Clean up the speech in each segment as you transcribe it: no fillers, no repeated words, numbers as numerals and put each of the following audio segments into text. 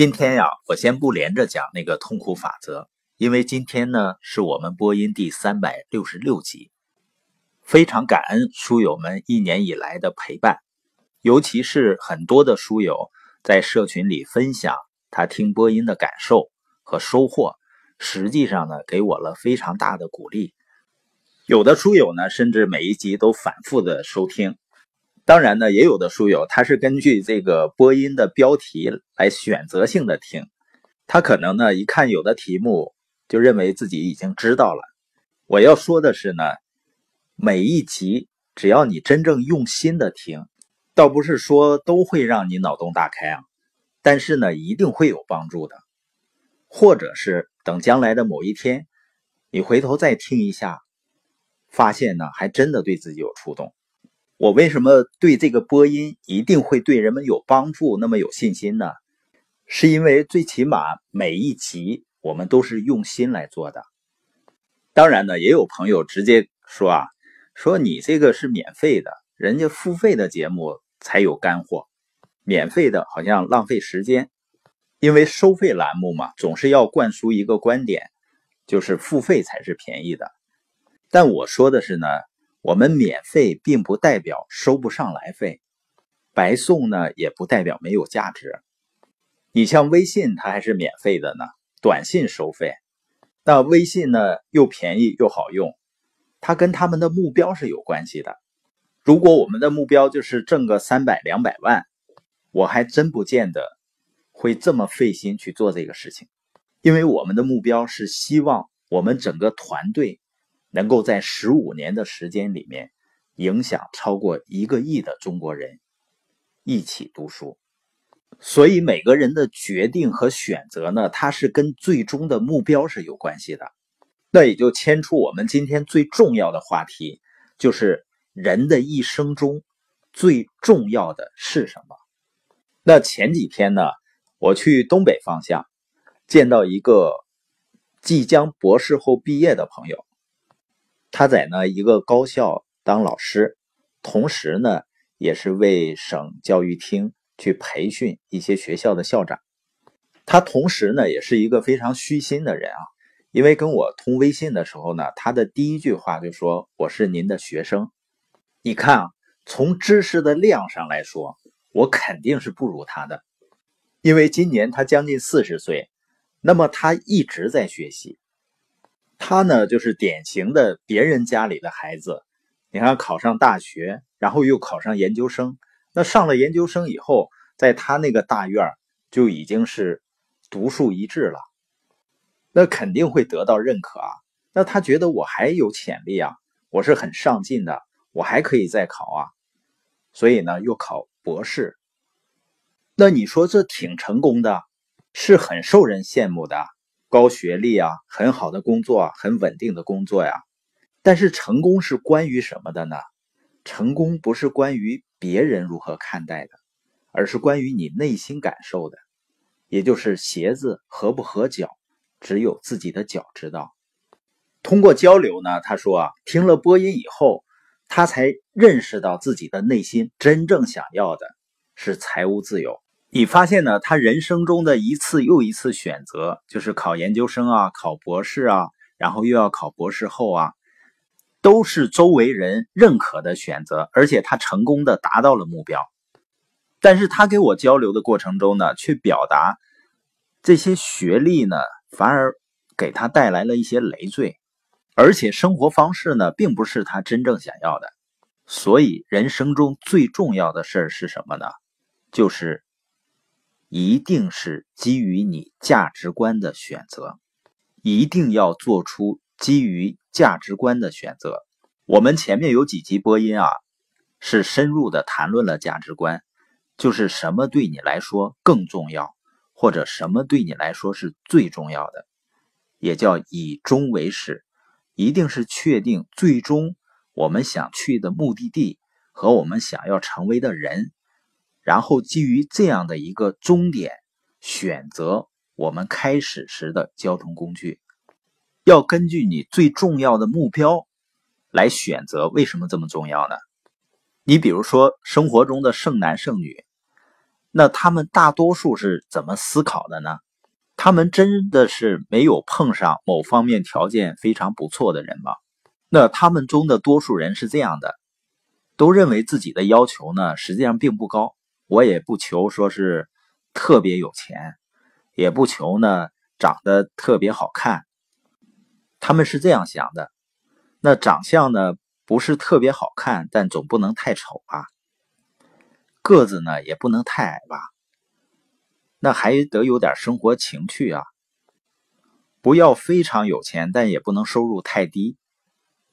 今天呀，我先不连着讲那个痛苦法则，因为今天呢是我们播音第366集。非常感恩书友们一年以来的陪伴，尤其是很多的书友在社群里分享他听播音的感受和收获，实际上呢给我了非常大的鼓励。有的书友呢甚至每一集都反复的收听，当然呢也有的书友他是根据这个播音的标题来选择性的听，他可能呢一看有的题目就认为自己已经知道了。我要说的是呢，每一集只要你真正用心的听，倒不是说都会让你脑洞大开啊，但是呢一定会有帮助的。或者是等将来的某一天你回头再听一下，发现呢还真的对自己有触动。我为什么对这个播音一定会对人们有帮助那么有信心呢？是因为最起码每一集我们都是用心来做的。当然呢也有朋友直接说啊，说你这个是免费的，人家付费的节目才有干货，免费的好像浪费时间。因为收费栏目嘛，总是要灌输一个观点，就是付费才是便宜的。但我说的是呢，我们免费并不代表收不上来费，白送呢也不代表没有价值。你像微信它还是免费的呢，短信收费，那微信呢又便宜又好用，它跟他们的目标是有关系的。如果我们的目标就是挣个300、200万，我还真不见得会这么费心去做这个事情，因为我们的目标是希望我们整个团队能够在15年的时间里面影响超过1个亿的中国人一起读书。所以每个人的决定和选择呢，它是跟最终的目标是有关系的。那也就牵出我们今天最重要的话题，就是人的一生中最重要的是什么。那前几天呢，我去东北方向见到一个即将博士后毕业的朋友，他在呢一个高校当老师，同时呢也是为省教育厅去培训一些学校的校长。他同时呢也是一个非常虚心的人啊，因为跟我通微信的时候呢，他的第一句话就说我是您的学生。你看啊，从知识的量上来说，我肯定是不如他的，因为今年他将近40岁，那么他一直在学习。他呢就是典型的别人家里的孩子，你看考上大学，然后又考上研究生，那上了研究生以后，在他那个大院就已经是独树一帜了，那肯定会得到认可啊。那他觉得我还有潜力啊，我是很上进的，我还可以再考啊，所以呢又考博士。那你说这挺成功的，是很受人羡慕的，高学历啊，很好的工作啊，很稳定的工作呀。但是成功是关于什么的呢？成功不是关于别人如何看待的，而是关于你内心感受的。也就是鞋子合不合脚，只有自己的脚知道。通过交流呢，他说啊，听了播音以后，他才认识到自己的内心真正想要的是财务自由。你发现呢，他人生中的一次又一次选择，就是考研究生啊，考博士啊，然后又要考博士后啊，都是周围人认可的选择，而且他成功的达到了目标。但是他给我交流的过程中呢，却表达这些学历呢，反而给他带来了一些累赘，而且生活方式呢，并不是他真正想要的。所以人生中最重要的事是什么呢？就是一定是基于你价值观的选择，一定要做出基于价值观的选择。我们前面有几集播音啊，是深入的谈论了价值观，就是什么对你来说更重要，或者什么对你来说是最重要的，也叫以终为始，一定是确定最终我们想去的目的地和我们想要成为的人，然后基于这样的一个终点，选择我们开始时的交通工具。要根据你最重要的目标来选择。为什么这么重要呢？你比如说生活中的剩男剩女，那他们大多数是怎么思考的呢？他们真的是没有碰上某方面条件非常不错的人吗？那他们中的多数人是这样的，都认为自己的要求呢，实际上并不高。我也不求说是特别有钱，也不求呢长得特别好看。他们是这样想的，那长相呢不是特别好看，但总不能太丑吧，个子呢也不能太矮吧，那还得有点生活情趣啊，不要非常有钱，但也不能收入太低，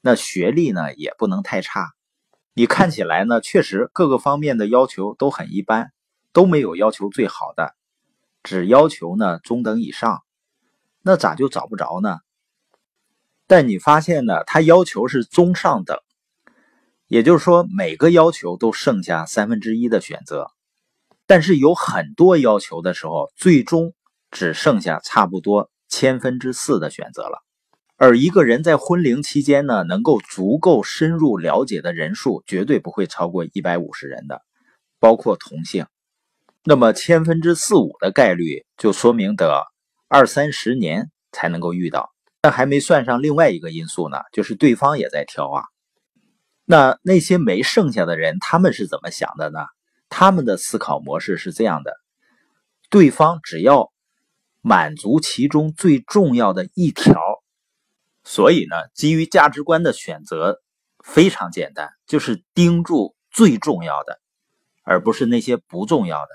那学历呢也不能太差。你看起来呢确实各个方面的要求都很一般，都没有要求最好的，只要求呢中等以上，那咋就找不着呢？但你发现呢，他要求是中上等，也就是说每个要求都剩下1/3的选择，但是有很多要求的时候，最终只剩下差不多4/1000的选择了。而一个人在婚龄期间呢，能够足够深入了解的人数绝对不会超过150人的，包括同性。那么4/45的概率就说明得20-30年才能够遇到。那还没算上另外一个因素呢，就是对方也在挑啊。那些没剩下的人，他们是怎么想的呢？他们的思考模式是这样的，对方只要满足其中最重要的一条，所以呢，基于价值观的选择非常简单，就是盯住最重要的，而不是那些不重要的。